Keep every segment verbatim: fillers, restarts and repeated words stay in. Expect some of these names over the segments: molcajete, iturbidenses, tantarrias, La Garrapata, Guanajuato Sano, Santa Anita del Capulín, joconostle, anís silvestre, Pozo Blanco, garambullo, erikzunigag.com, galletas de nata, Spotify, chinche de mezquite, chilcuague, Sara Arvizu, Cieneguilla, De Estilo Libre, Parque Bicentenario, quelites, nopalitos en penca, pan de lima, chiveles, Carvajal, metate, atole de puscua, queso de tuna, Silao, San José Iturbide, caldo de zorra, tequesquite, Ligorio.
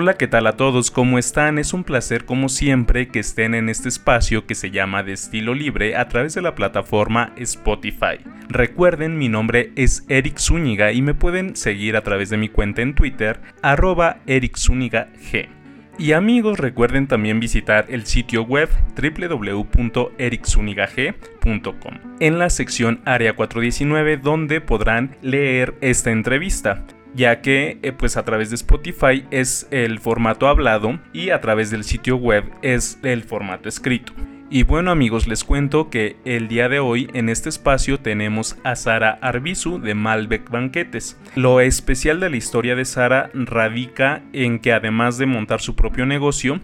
Hola, ¿qué tal a todos? ¿Cómo están? Es un placer como siempre que estén en este espacio que se llama De Estilo Libre a través de la plataforma Spotify. Recuerden, mi nombre es Eric Zúñiga y me pueden seguir a través de mi cuenta en Twitter, arroba erikzunigag. Y amigos, recuerden también visitar el sitio web doble u doble u doble u punto erikzunigag punto com en la sección Área cuatrocientos diecinueve, donde podrán leer esta entrevista, ya que eh, pues a través de Spotify es el formato hablado y a través del sitio web es el formato escrito. Y bueno amigos, les cuento que el día de hoy en este espacio tenemos a Sara Arvizu de Malbec Banquetes. Lo especial de la historia de Sara radica en que además de montar su propio negocio,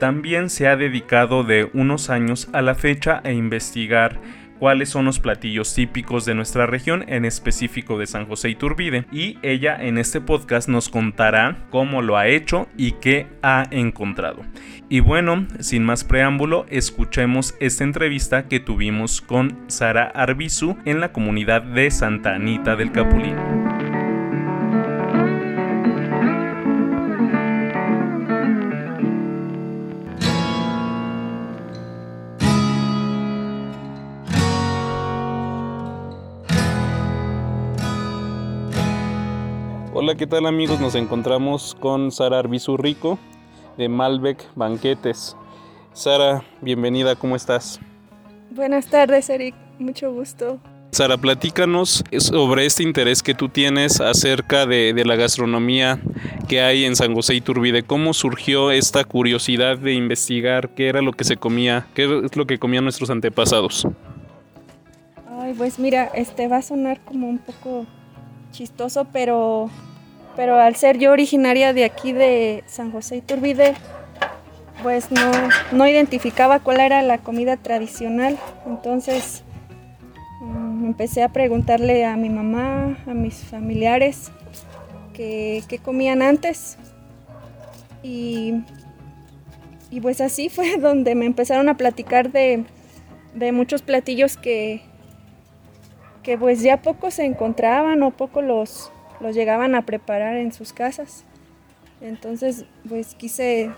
también se ha dedicado de unos años a la fecha a investigar cuáles son los platillos típicos de nuestra región, en específico de San José Iturbide, y ella en este podcast nos contará cómo lo ha hecho y qué ha encontrado. Y bueno, sin más preámbulo, escuchemos esta entrevista que tuvimos con Sara Arvizu en la comunidad de Santa Anita del Capulín. Hola, ¿qué tal amigos? Nos encontramos con Sara Arvizu Rico de Malbec Banquetes. Sara, bienvenida, ¿cómo estás? Buenas tardes, Eric, mucho gusto. Sara, platícanos sobre este interés que tú tienes acerca de, de la gastronomía que hay en San José Iturbide. ¿Cómo surgió esta curiosidad de investigar qué era lo que se comía, qué es lo que comían nuestros antepasados? Ay, pues mira, este va a sonar como un poco chistoso, pero... Pero al ser yo originaria de aquí de San José Iturbide, pues no, no identificaba cuál era la comida tradicional. Entonces um, empecé a preguntarle a mi mamá, a mis familiares, qué qué comían antes. Y, y pues así fue donde me empezaron a platicar de, de muchos platillos que, que pues ya poco se encontraban o poco los... los llegaban a preparar en sus casas. Entonces pues quise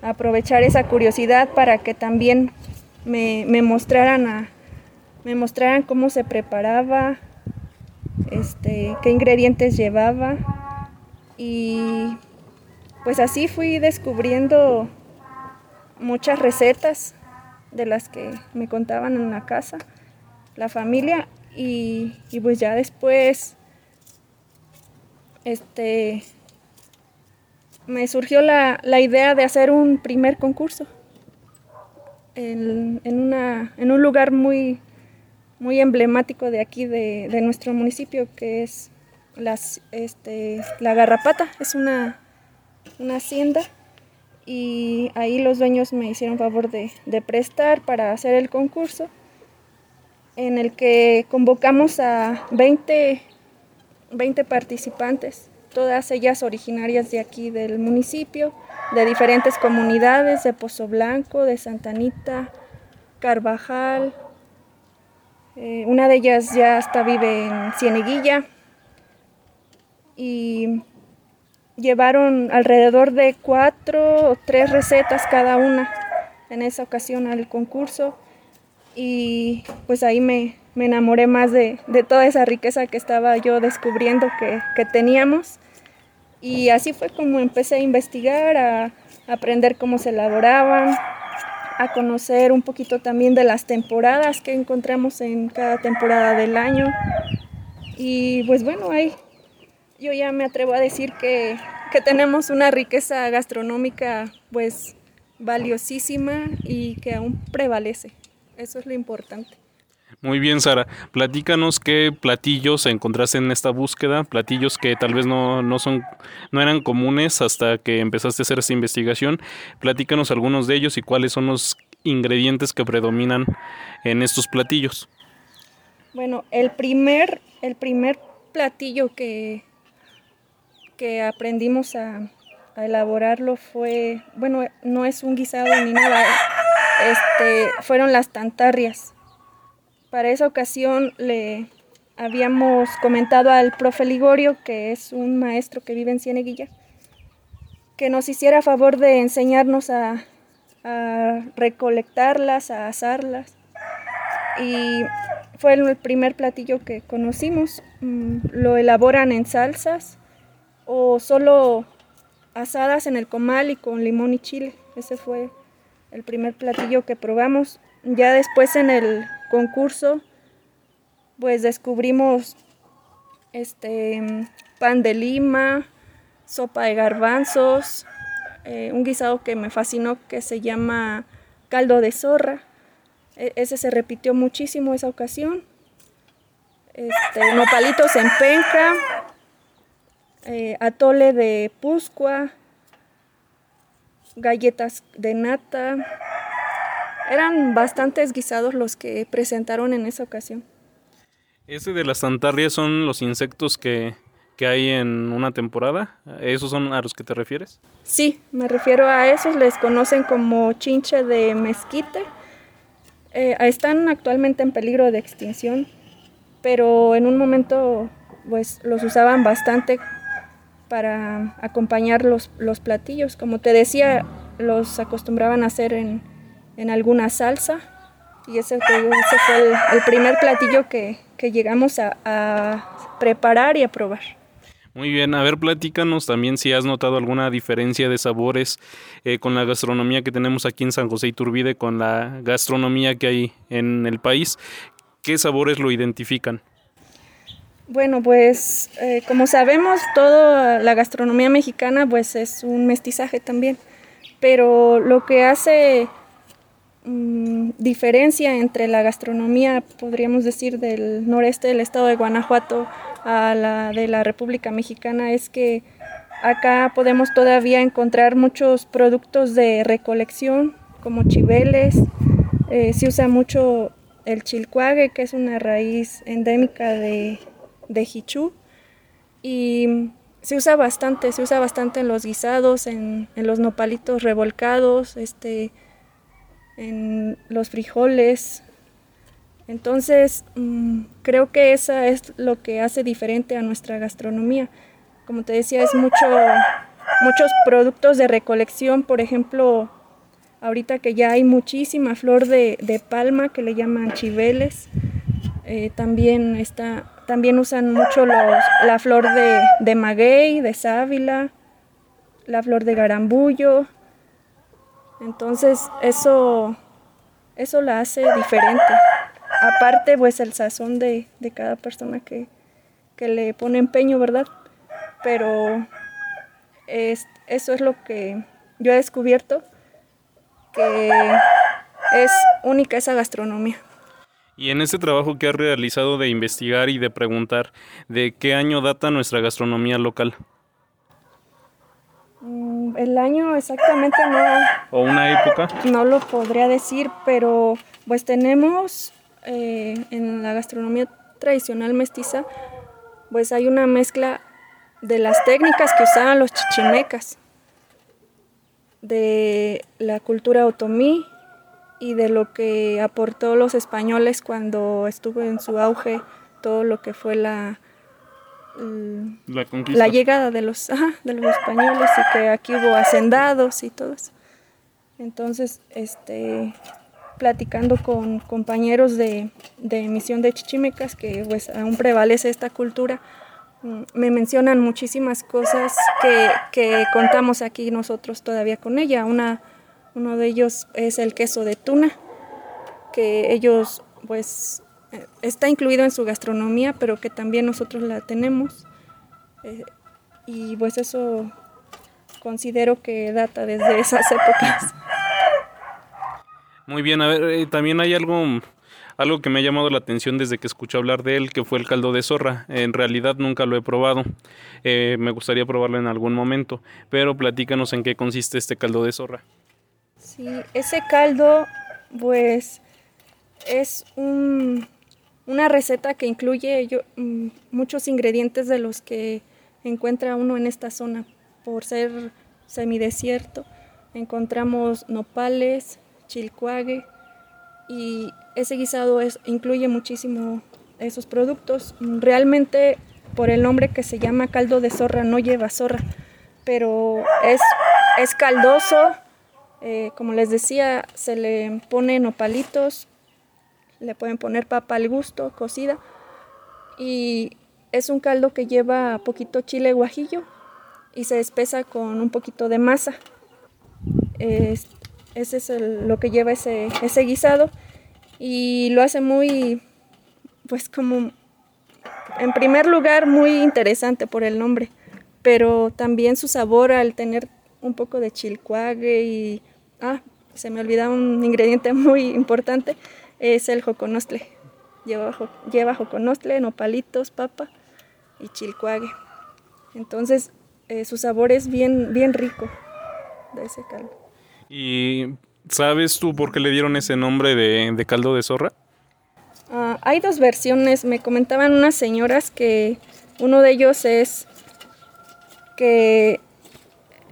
aprovechar esa curiosidad para que también me, me mostraran a, me mostraran cómo se preparaba, este, qué ingredientes llevaba, y pues así fui descubriendo muchas recetas de las que me contaban en la casa, la familia, y, y pues ya después Este, me surgió la, la idea de hacer un primer concurso en, en, una, en un lugar muy, muy emblemático de aquí, de, de nuestro municipio, que es las, este, La Garrapata. Es una, una hacienda, y ahí los dueños me hicieron favor de, de prestar para hacer el concurso, en el que convocamos a veinte... veinte participantes, todas ellas originarias de aquí del municipio, de diferentes comunidades, de Pozo Blanco, de Santa Anita, Carvajal. Eh, una de ellas ya hasta vive en Cieneguilla, y llevaron alrededor de cuatro o tres recetas cada una en esa ocasión al concurso, y pues ahí me... Me enamoré más de, de toda esa riqueza que estaba yo descubriendo que, que teníamos, y así fue como empecé a investigar, a, a aprender cómo se elaboraban, a conocer un poquito también de las temporadas que encontramos en cada temporada del año. Y pues bueno, ahí yo ya me atrevo a decir que, que tenemos una riqueza gastronómica pues valiosísima y que aún prevalece. Eso es lo importante. Muy bien, Sara. Platícanos qué platillos encontraste en esta búsqueda, platillos que tal vez no, no son, no eran comunes hasta que empezaste a hacer esta investigación. Platícanos algunos de ellos y cuáles son los ingredientes que predominan en estos platillos. Bueno, el primer, el primer platillo que, que aprendimos a, a elaborarlo fue, bueno, no es un guisado ni nada, este, fueron las tantarrias. Para esa ocasión le habíamos comentado al profe Ligorio, que es un maestro que vive en Cieneguilla, que nos hiciera favor de enseñarnos a, a recolectarlas, a asarlas. Y fue el primer platillo que conocimos. Lo elaboran en salsas o solo asadas en el comal y con limón y chile. Ese fue el primer platillo que probamos. Ya después en el concurso, pues descubrimos este pan de lima, sopa de garbanzos, eh, un guisado que me fascinó que se llama caldo de zorra. E- ese se repitió muchísimo esa ocasión. Este, nopalitos en penca, eh, atole de puscua, galletas de nata. Eran bastantes guisados los que presentaron en esa ocasión. Este de las tantarrias son los insectos que, que hay en una temporada. ¿Esos son a los que te refieres? Sí, me refiero a esos. Les conocen como chinche de mezquite. Eh, están actualmente en peligro de extinción, pero en un momento pues los usaban bastante para acompañar los, los platillos. Como te decía, los acostumbraban a hacer en, en alguna salsa. Y ese, ese fue el, el primer platillo que, que llegamos a, a preparar y a probar. Muy bien, a ver, platícanos también si has notado alguna diferencia de sabores eh, con la gastronomía que tenemos aquí en San José Iturbide, con la gastronomía que hay en el país. ¿Qué sabores lo identifican? Bueno, pues eh, como sabemos, toda la gastronomía mexicana pues es un mestizaje también, pero lo que hace... Mm, diferencia entre la gastronomía, podríamos decir, del noreste del estado de Guanajuato a la de la República Mexicana es que acá podemos todavía encontrar muchos productos de recolección como chiveles, eh, se usa mucho el chilcuague, que es una raíz endémica de, de Jichú, y se usa bastante, se usa bastante en los guisados, en, en los nopalitos revolcados, este... en los frijoles. Entonces mmm, creo que esa es lo que hace diferente a nuestra gastronomía. Como te decía, es mucho, muchos productos de recolección. Por ejemplo, ahorita que ya hay muchísima flor de, de palma que le llaman chiveles, eh, también, está, también usan mucho los, la flor de, de maguey, de sábila, la flor de garambullo. Entonces eso, eso la hace diferente. Aparte pues el sazón de, de cada persona que, que le pone empeño, ¿verdad? Pero es, eso es lo que yo he descubierto, que es única esa gastronomía. Y en este trabajo que has realizado de investigar y de preguntar, ¿de qué año data nuestra gastronomía local? El año exactamente no... ¿O una época? No lo podría decir, pero pues tenemos eh, en la gastronomía tradicional mestiza, pues hay una mezcla de las técnicas que usaban los chichimecas, de la cultura otomí y de lo que aportó los españoles cuando estuvo en su auge todo lo que fue la... La, la llegada de los, ajá, de los españoles, y que aquí hubo hacendados y todo eso. Entonces, este, platicando con compañeros de, de Misión de Chichimecas, que pues aún prevalece esta cultura, me mencionan muchísimas cosas que, que contamos aquí nosotros todavía con ella. Una, uno de ellos es el queso de tuna, que ellos pues... está incluido en su gastronomía, pero que también nosotros la tenemos. Eh, y pues eso considero que data desde esas épocas. Muy bien, a ver, eh, también hay algo, algo que me ha llamado la atención desde que escuché hablar de él, que fue el caldo de zorra. En realidad nunca lo he probado. Eh, me gustaría probarlo en algún momento, pero platícanos en qué consiste este caldo de zorra. Sí, ese caldo, pues... es un, una receta que incluye yo, muchos ingredientes de los que encuentra uno en esta zona. Por ser semidesierto, encontramos nopales, chilcuague, y ese guisado es, incluye muchísimo esos productos. Realmente, por el nombre que se llama caldo de zorra, no lleva zorra, pero es es caldoso, eh, como les decía, se le ponen nopalitos, le pueden poner papa al gusto, cocida, y es un caldo que lleva poquito chile guajillo y se espesa con un poquito de masa. Eh, ese es el, lo que lleva ese, ese guisado, y lo hace muy, pues como, en primer lugar, muy interesante por el nombre, pero también su sabor al tener un poco de chilcuague y, ah, se me olvidaba un ingrediente muy importante, es el joconostle. Lleva, jo, lleva joconostle, nopalitos, papa y chilcuague. Entonces, eh, su sabor es bien, bien rico de ese caldo. ¿Y sabes tú por qué le dieron ese nombre de, de caldo de zorra? Uh, hay dos versiones. Me comentaban unas señoras que uno de ellos es que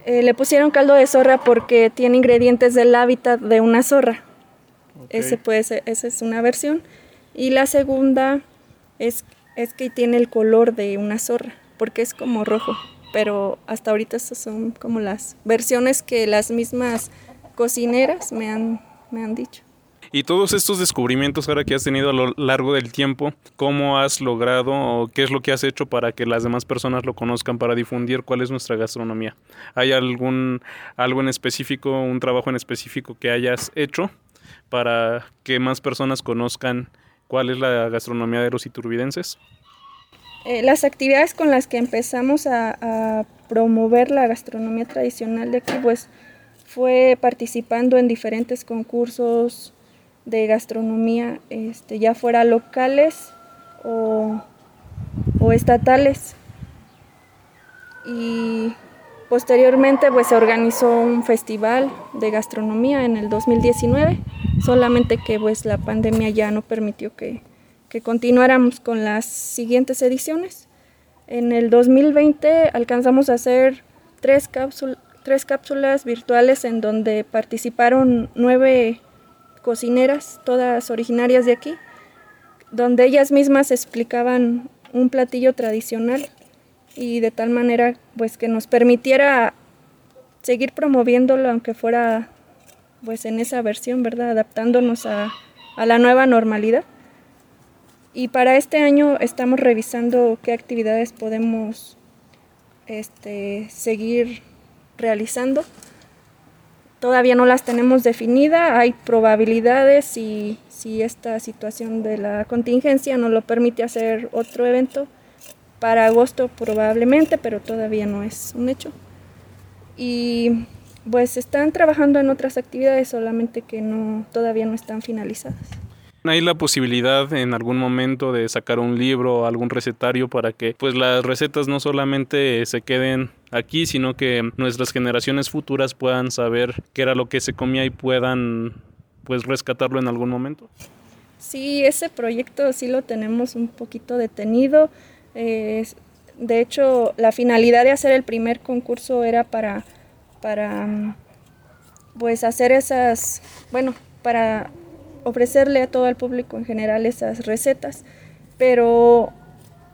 eh, le pusieron caldo de zorra porque tiene ingredientes del hábitat de una zorra. Okay. Ese puede ser, esa es una versión. Y la segunda es, es que tiene el color de una zorra, porque es como rojo. Pero hasta ahorita estas son como las versiones que las mismas cocineras me han, me han dicho. Y todos estos descubrimientos ahora que has tenido a lo largo del tiempo, ¿cómo has logrado o qué es lo que has hecho para que las demás personas lo conozcan, para difundir cuál es nuestra gastronomía? ¿Hay algún algo en específico, un trabajo en específico que hayas hecho para que más personas conozcan cuál es la gastronomía de los iturbidenses? Eh, las actividades con las que empezamos a, a promover la gastronomía tradicional de aquí, pues fue participando en diferentes concursos de gastronomía, este, ya fuera locales o, o estatales. Y posteriormente pues, se organizó un festival de gastronomía en el dos mil diecinueve, solamente que pues, la pandemia ya no permitió que, que continuáramos con las siguientes ediciones. En el dos mil veinte alcanzamos a hacer tres, cápsula, tres cápsulas virtuales en donde participaron nueve cocineras, todas originarias de aquí, donde ellas mismas explicaban un platillo tradicional y de tal manera pues que nos permitiera seguir promoviéndolo, aunque fuera pues en esa versión, ¿verdad?, adaptándonos a, a la nueva normalidad. Y para este año estamos revisando qué actividades podemos este, seguir realizando. Todavía no las tenemos definidas, hay probabilidades si, si esta situación de la contingencia nos lo permite hacer otro evento para agosto probablemente, pero todavía no es un hecho. Y pues están trabajando en otras actividades, solamente que no, todavía no están finalizadas. ¿Hay la posibilidad en algún momento de sacar un libro o algún recetario para que pues las recetas no solamente se queden aquí, sino que nuestras generaciones futuras puedan saber qué era lo que se comía y puedan pues rescatarlo en algún momento? Sí, ese proyecto sí lo tenemos un poquito detenido. Eh, de hecho, la finalidad de hacer el primer concurso era para, para pues hacer esas, bueno, para ofrecerle a todo el público en general esas recetas, pero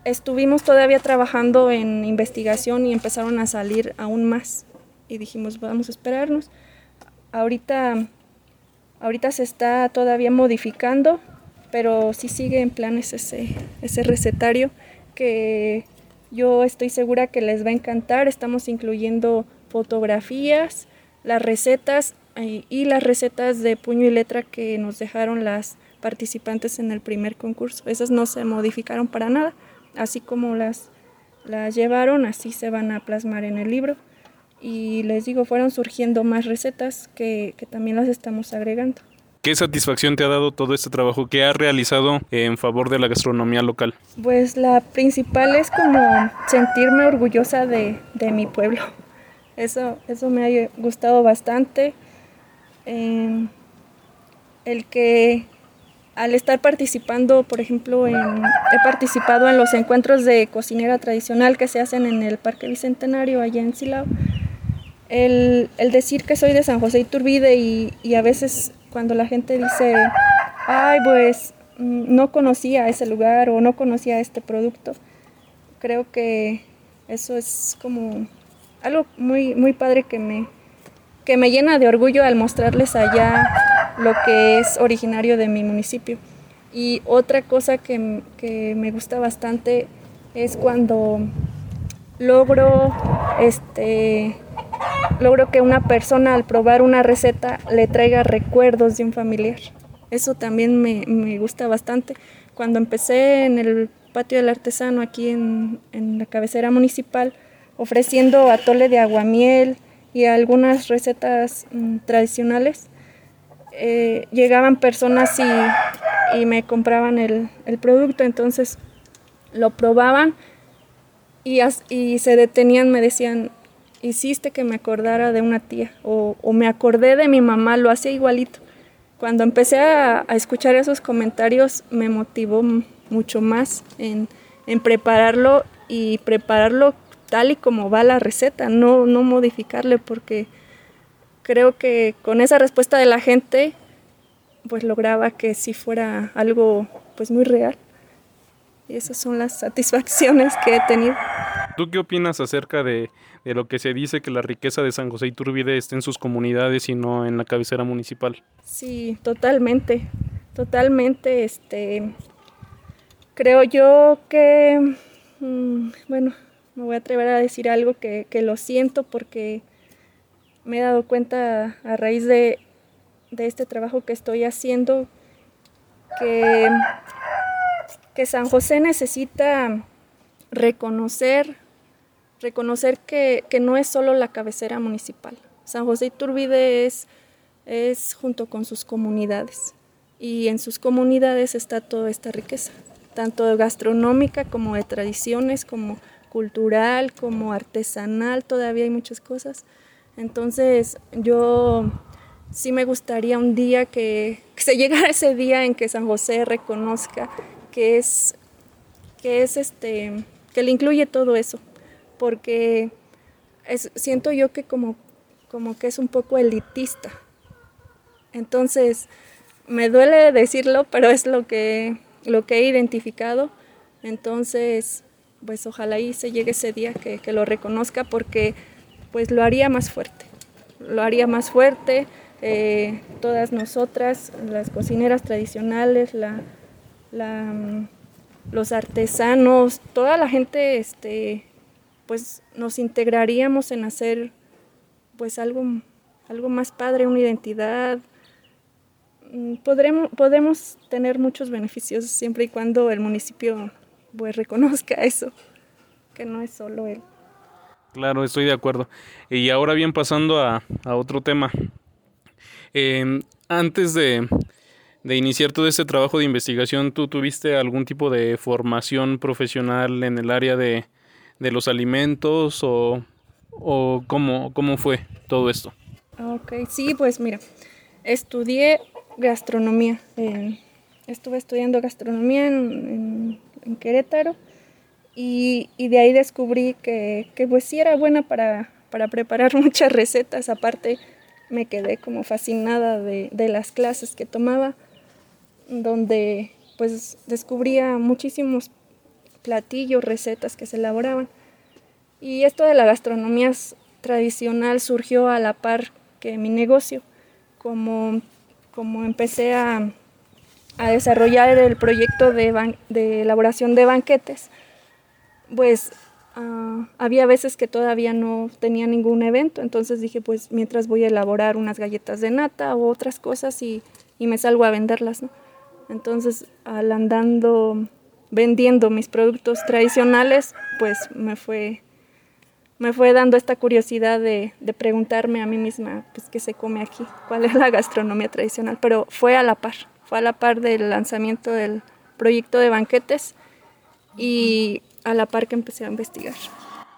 estuvimos todavía trabajando en investigación y empezaron a salir aún más y dijimos vamos a esperarnos. Ahorita, ahorita se está todavía modificando, pero sí sigue en planes ese, ese recetario que yo estoy segura que les va a encantar. Estamos incluyendo fotografías, las recetas y las recetas de puño y letra que nos dejaron las participantes en el primer concurso. Esas no se modificaron para nada, así como las, las llevaron, así se van a plasmar en el libro. Y les digo, fueron surgiendo más recetas que, que también las estamos agregando. ¿Qué satisfacción te ha dado todo este trabajo que has realizado en favor de la gastronomía local? Pues la principal es como sentirme orgullosa de, de mi pueblo. Eso, eso me ha gustado bastante. Eh, el que al estar participando, por ejemplo, en, he participado en los encuentros de cocinera tradicional que se hacen en el Parque Bicentenario, allá en Silao. El, el decir que soy de San José Iturbide y, y a veces cuando la gente dice, ay, pues no conocía ese lugar o no conocía este producto, creo que eso es como algo muy, muy padre que me, que me llena de orgullo al mostrarles allá lo que es originario de mi municipio. Y otra cosa que, que me gusta bastante es cuando logro, este, logro que una persona al probar una receta le traiga recuerdos de un familiar. Eso también me, me gusta bastante. Cuando empecé en el patio del artesano aquí en, en la cabecera municipal, ofreciendo atole de aguamiel y algunas recetas mmm, tradicionales, eh, llegaban personas y, y me compraban el, el producto, entonces lo probaban y, as, y se detenían, me decían, hiciste que me acordara de una tía, o, o me acordé de mi mamá, lo hacía igualito. Cuando empecé a, a escuchar esos comentarios, me motivó m- mucho más en, en prepararlo y prepararlo tal y como va la receta, no, no modificarle, porque creo que con esa respuesta de la gente, pues lograba que sí fuera algo pues muy real. Y esas son las satisfacciones que he tenido. ¿Tú qué opinas acerca de, de lo que se dice que la riqueza de San José Iturbide está en sus comunidades y no en la cabecera municipal? Sí, totalmente, totalmente. Este, creo yo que, mmm, bueno, me voy a atrever a decir algo que, que lo siento, porque me he dado cuenta a raíz de, de este trabajo que estoy haciendo que... que San José necesita reconocer, reconocer que, que no es solo la cabecera municipal. San José Iturbide es, es junto con sus comunidades, y en sus comunidades está toda esta riqueza, tanto gastronómica como de tradiciones, como cultural, como artesanal, todavía hay muchas cosas. Entonces yo sí me gustaría un día que, que se llegara ese día en que San José reconozca que es, que es este, que le incluye todo eso, porque es, siento yo que como, como que es un poco elitista. Entonces, me duele decirlo, pero es lo que, lo que he identificado. Entonces, pues ojalá ahí se llegue ese día que, que lo reconozca, porque pues lo haría más fuerte, lo haría más fuerte, eh, todas nosotras, las cocineras tradicionales, la... La, los artesanos, toda la gente, este, pues nos integraríamos en hacer pues algo, algo más padre, una identidad. Podremos, podemos tener muchos beneficios siempre y cuando el municipio pues reconozca eso, que no es solo él. Claro, estoy de acuerdo. Y ahora bien, pasando a, a otro tema. Eh, antes de... De iniciar todo este trabajo de investigación, ¿tú tuviste algún tipo de formación profesional en el área de, de los alimentos o, o cómo, cómo fue todo esto? Ok, sí, pues mira, estudié gastronomía. Eh, estuve estudiando gastronomía en, en, en Querétaro y, y de ahí descubrí que, que pues sí era buena para, para preparar muchas recetas. Aparte, me quedé como fascinada de, de las clases que tomaba, donde pues descubría muchísimos platillos, recetas que se elaboraban. Y esto de la gastronomía tradicional surgió a la par que mi negocio. Como, como empecé a, a desarrollar el proyecto de, ban- de elaboración de banquetes, pues uh, había veces que todavía no tenía ningún evento, entonces dije, pues mientras voy a elaborar unas galletas de nata u otras cosas y, y me salgo a venderlas, ¿no? Entonces, al andando vendiendo mis productos tradicionales, pues me fue, me fue dando esta curiosidad de, de preguntarme a mí misma, pues, ¿qué se come aquí? ¿Cuál es la gastronomía tradicional? Pero fue a la par, fue a la par del lanzamiento del proyecto de banquetes y a la par que empecé a investigar.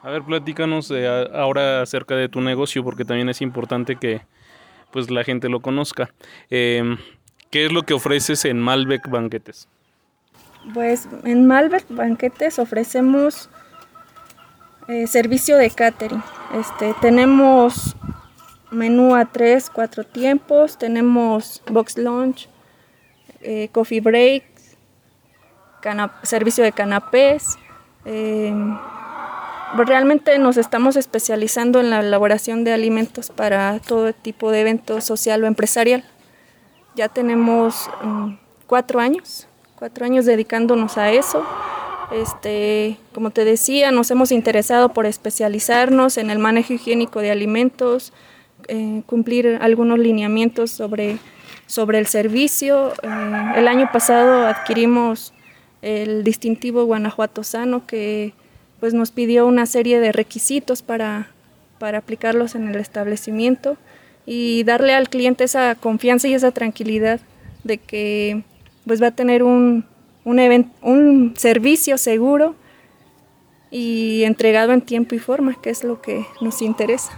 A ver, platícanos eh, ahora acerca de tu negocio, porque también es importante que pues, la gente lo conozca. Eh, ¿Qué es lo que ofreces en Malbec Banquetes? Pues en Malbec Banquetes ofrecemos eh, servicio de catering. Este, tenemos menú a tres, cuatro tiempos, tenemos box lunch, eh, coffee break, canap- servicio de canapés, eh, realmente nos estamos especializando en la elaboración de alimentos para todo tipo de evento social o empresarial. Ya tenemos um, cuatro años, cuatro años dedicándonos a eso. Este, como te decía, nos hemos interesado por especializarnos en el manejo higiénico de alimentos, eh, cumplir algunos lineamientos sobre, sobre el servicio. Eh, el año pasado adquirimos el distintivo Guanajuato Sano, que pues nos pidió una serie de requisitos para, para aplicarlos en el establecimiento y darle al cliente esa confianza y esa tranquilidad de que pues va a tener un, un, event, un servicio seguro y entregado en tiempo y forma, que es lo que nos interesa.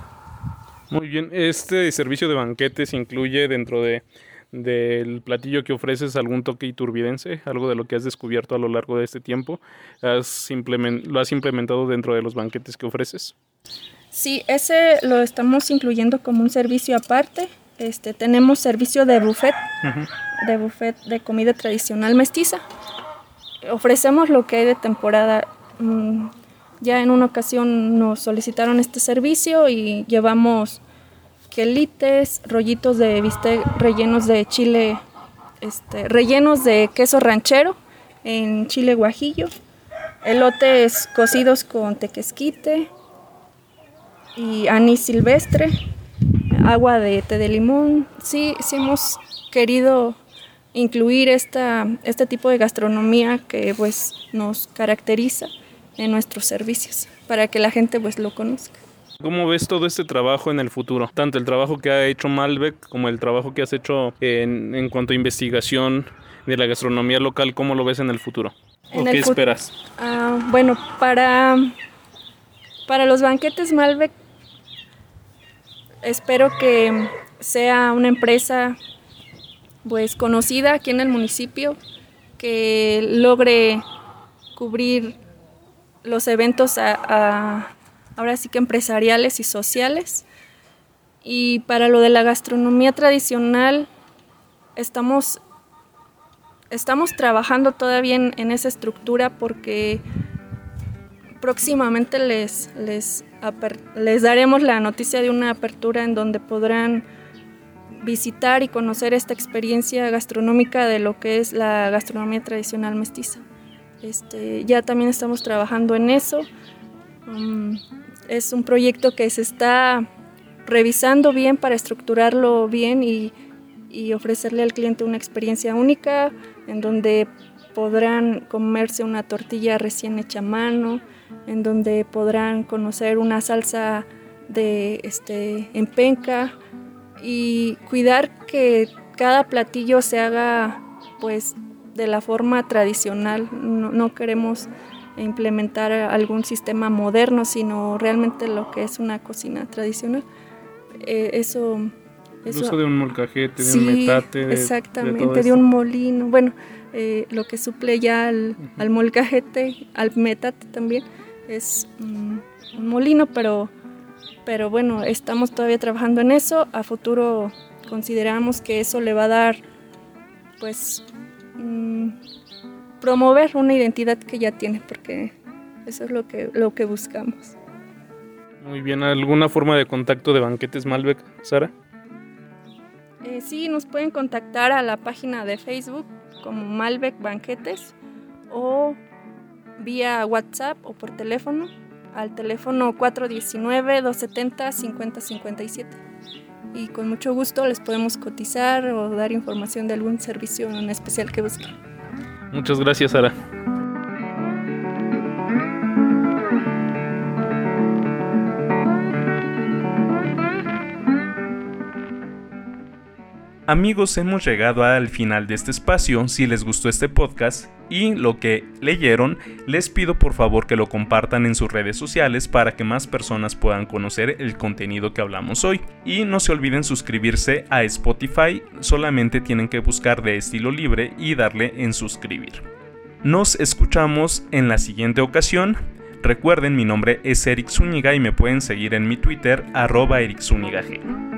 Muy bien, este servicio de banquetes incluye dentro de, del platillo que ofreces algún toque iturbidense, algo de lo que has descubierto a lo largo de este tiempo. ¿Has implement- ¿Lo has implementado dentro de los banquetes que ofreces? Sí, ese lo estamos incluyendo como un servicio aparte. Este, tenemos servicio de buffet, uh-huh. de buffet de comida tradicional mestiza. Ofrecemos lo que hay de temporada. Ya en una ocasión nos solicitaron este servicio y llevamos quelites, rollitos de bistec rellenos de chile, este, rellenos de queso ranchero en chile guajillo, elotes cocidos con tequesquite y anís silvestre, agua de té de limón. Sí, sí hemos querido incluir esta, este tipo de gastronomía que pues nos caracteriza en nuestros servicios para que la gente pues lo conozca. ¿Cómo ves todo este trabajo en el futuro? Tanto el trabajo que ha hecho Malbec como el trabajo que has hecho en, en cuanto a investigación de la gastronomía local, ¿cómo lo ves en el futuro? ¿O qué fut- esperas? Uh, bueno, para, para los banquetes Malbec espero que sea una empresa pues conocida aquí en el municipio, que logre cubrir los eventos a, a ahora sí que empresariales y sociales. Y para lo de la gastronomía tradicional, estamos, estamos trabajando todavía en, en esa estructura porque próximamente les, les, aper, les daremos la noticia de una apertura en donde podrán visitar y conocer esta experiencia gastronómica de lo que es la gastronomía tradicional mestiza. Este, ya también estamos trabajando en eso. Um, Es un proyecto que se está revisando bien para estructurarlo bien y, y ofrecerle al cliente una experiencia única en donde podrán comerse una tortilla recién hecha a mano, en donde podrán conocer una salsa de este, en penca y cuidar que cada platillo se haga pues de la forma tradicional. No, no queremos implementar algún sistema moderno, sino realmente lo que es una cocina tradicional. Eh, eso, eso... El uso de un molcajete, de sí, un metate... De, exactamente, de, todo de eso. Un molino. Bueno, eh, lo que suple ya al, uh-huh. al molcajete, al metate también, es um, un molino, pero, pero bueno, estamos todavía trabajando en eso. A futuro consideramos que eso le va a dar, pues... Um, promover una identidad que ya tiene, porque eso es lo que, lo que buscamos. Muy bien, ¿alguna forma de contacto de Banquetes Malbec, Sara? Eh, sí, nos pueden contactar a la página de Facebook como Malbec Banquetes o vía WhatsApp o por teléfono, al teléfono cuatro diecinueve, dos setenta, cincuenta cincuenta y siete. Y con mucho gusto les podemos cotizar o dar información de algún servicio en especial que busquen. Muchas gracias, Sara. Amigos, hemos llegado al final de este espacio. Si les gustó este podcast y lo que leyeron, les pido por favor que lo compartan en sus redes sociales para que más personas puedan conocer el contenido que hablamos hoy. Y no se olviden suscribirse a Spotify, solamente tienen que buscar De Estilo Libre y darle en suscribir. Nos escuchamos en la siguiente ocasión. Recuerden, mi nombre es Eric Zúñiga y me pueden seguir en mi Twitter, arroba erikzunigag.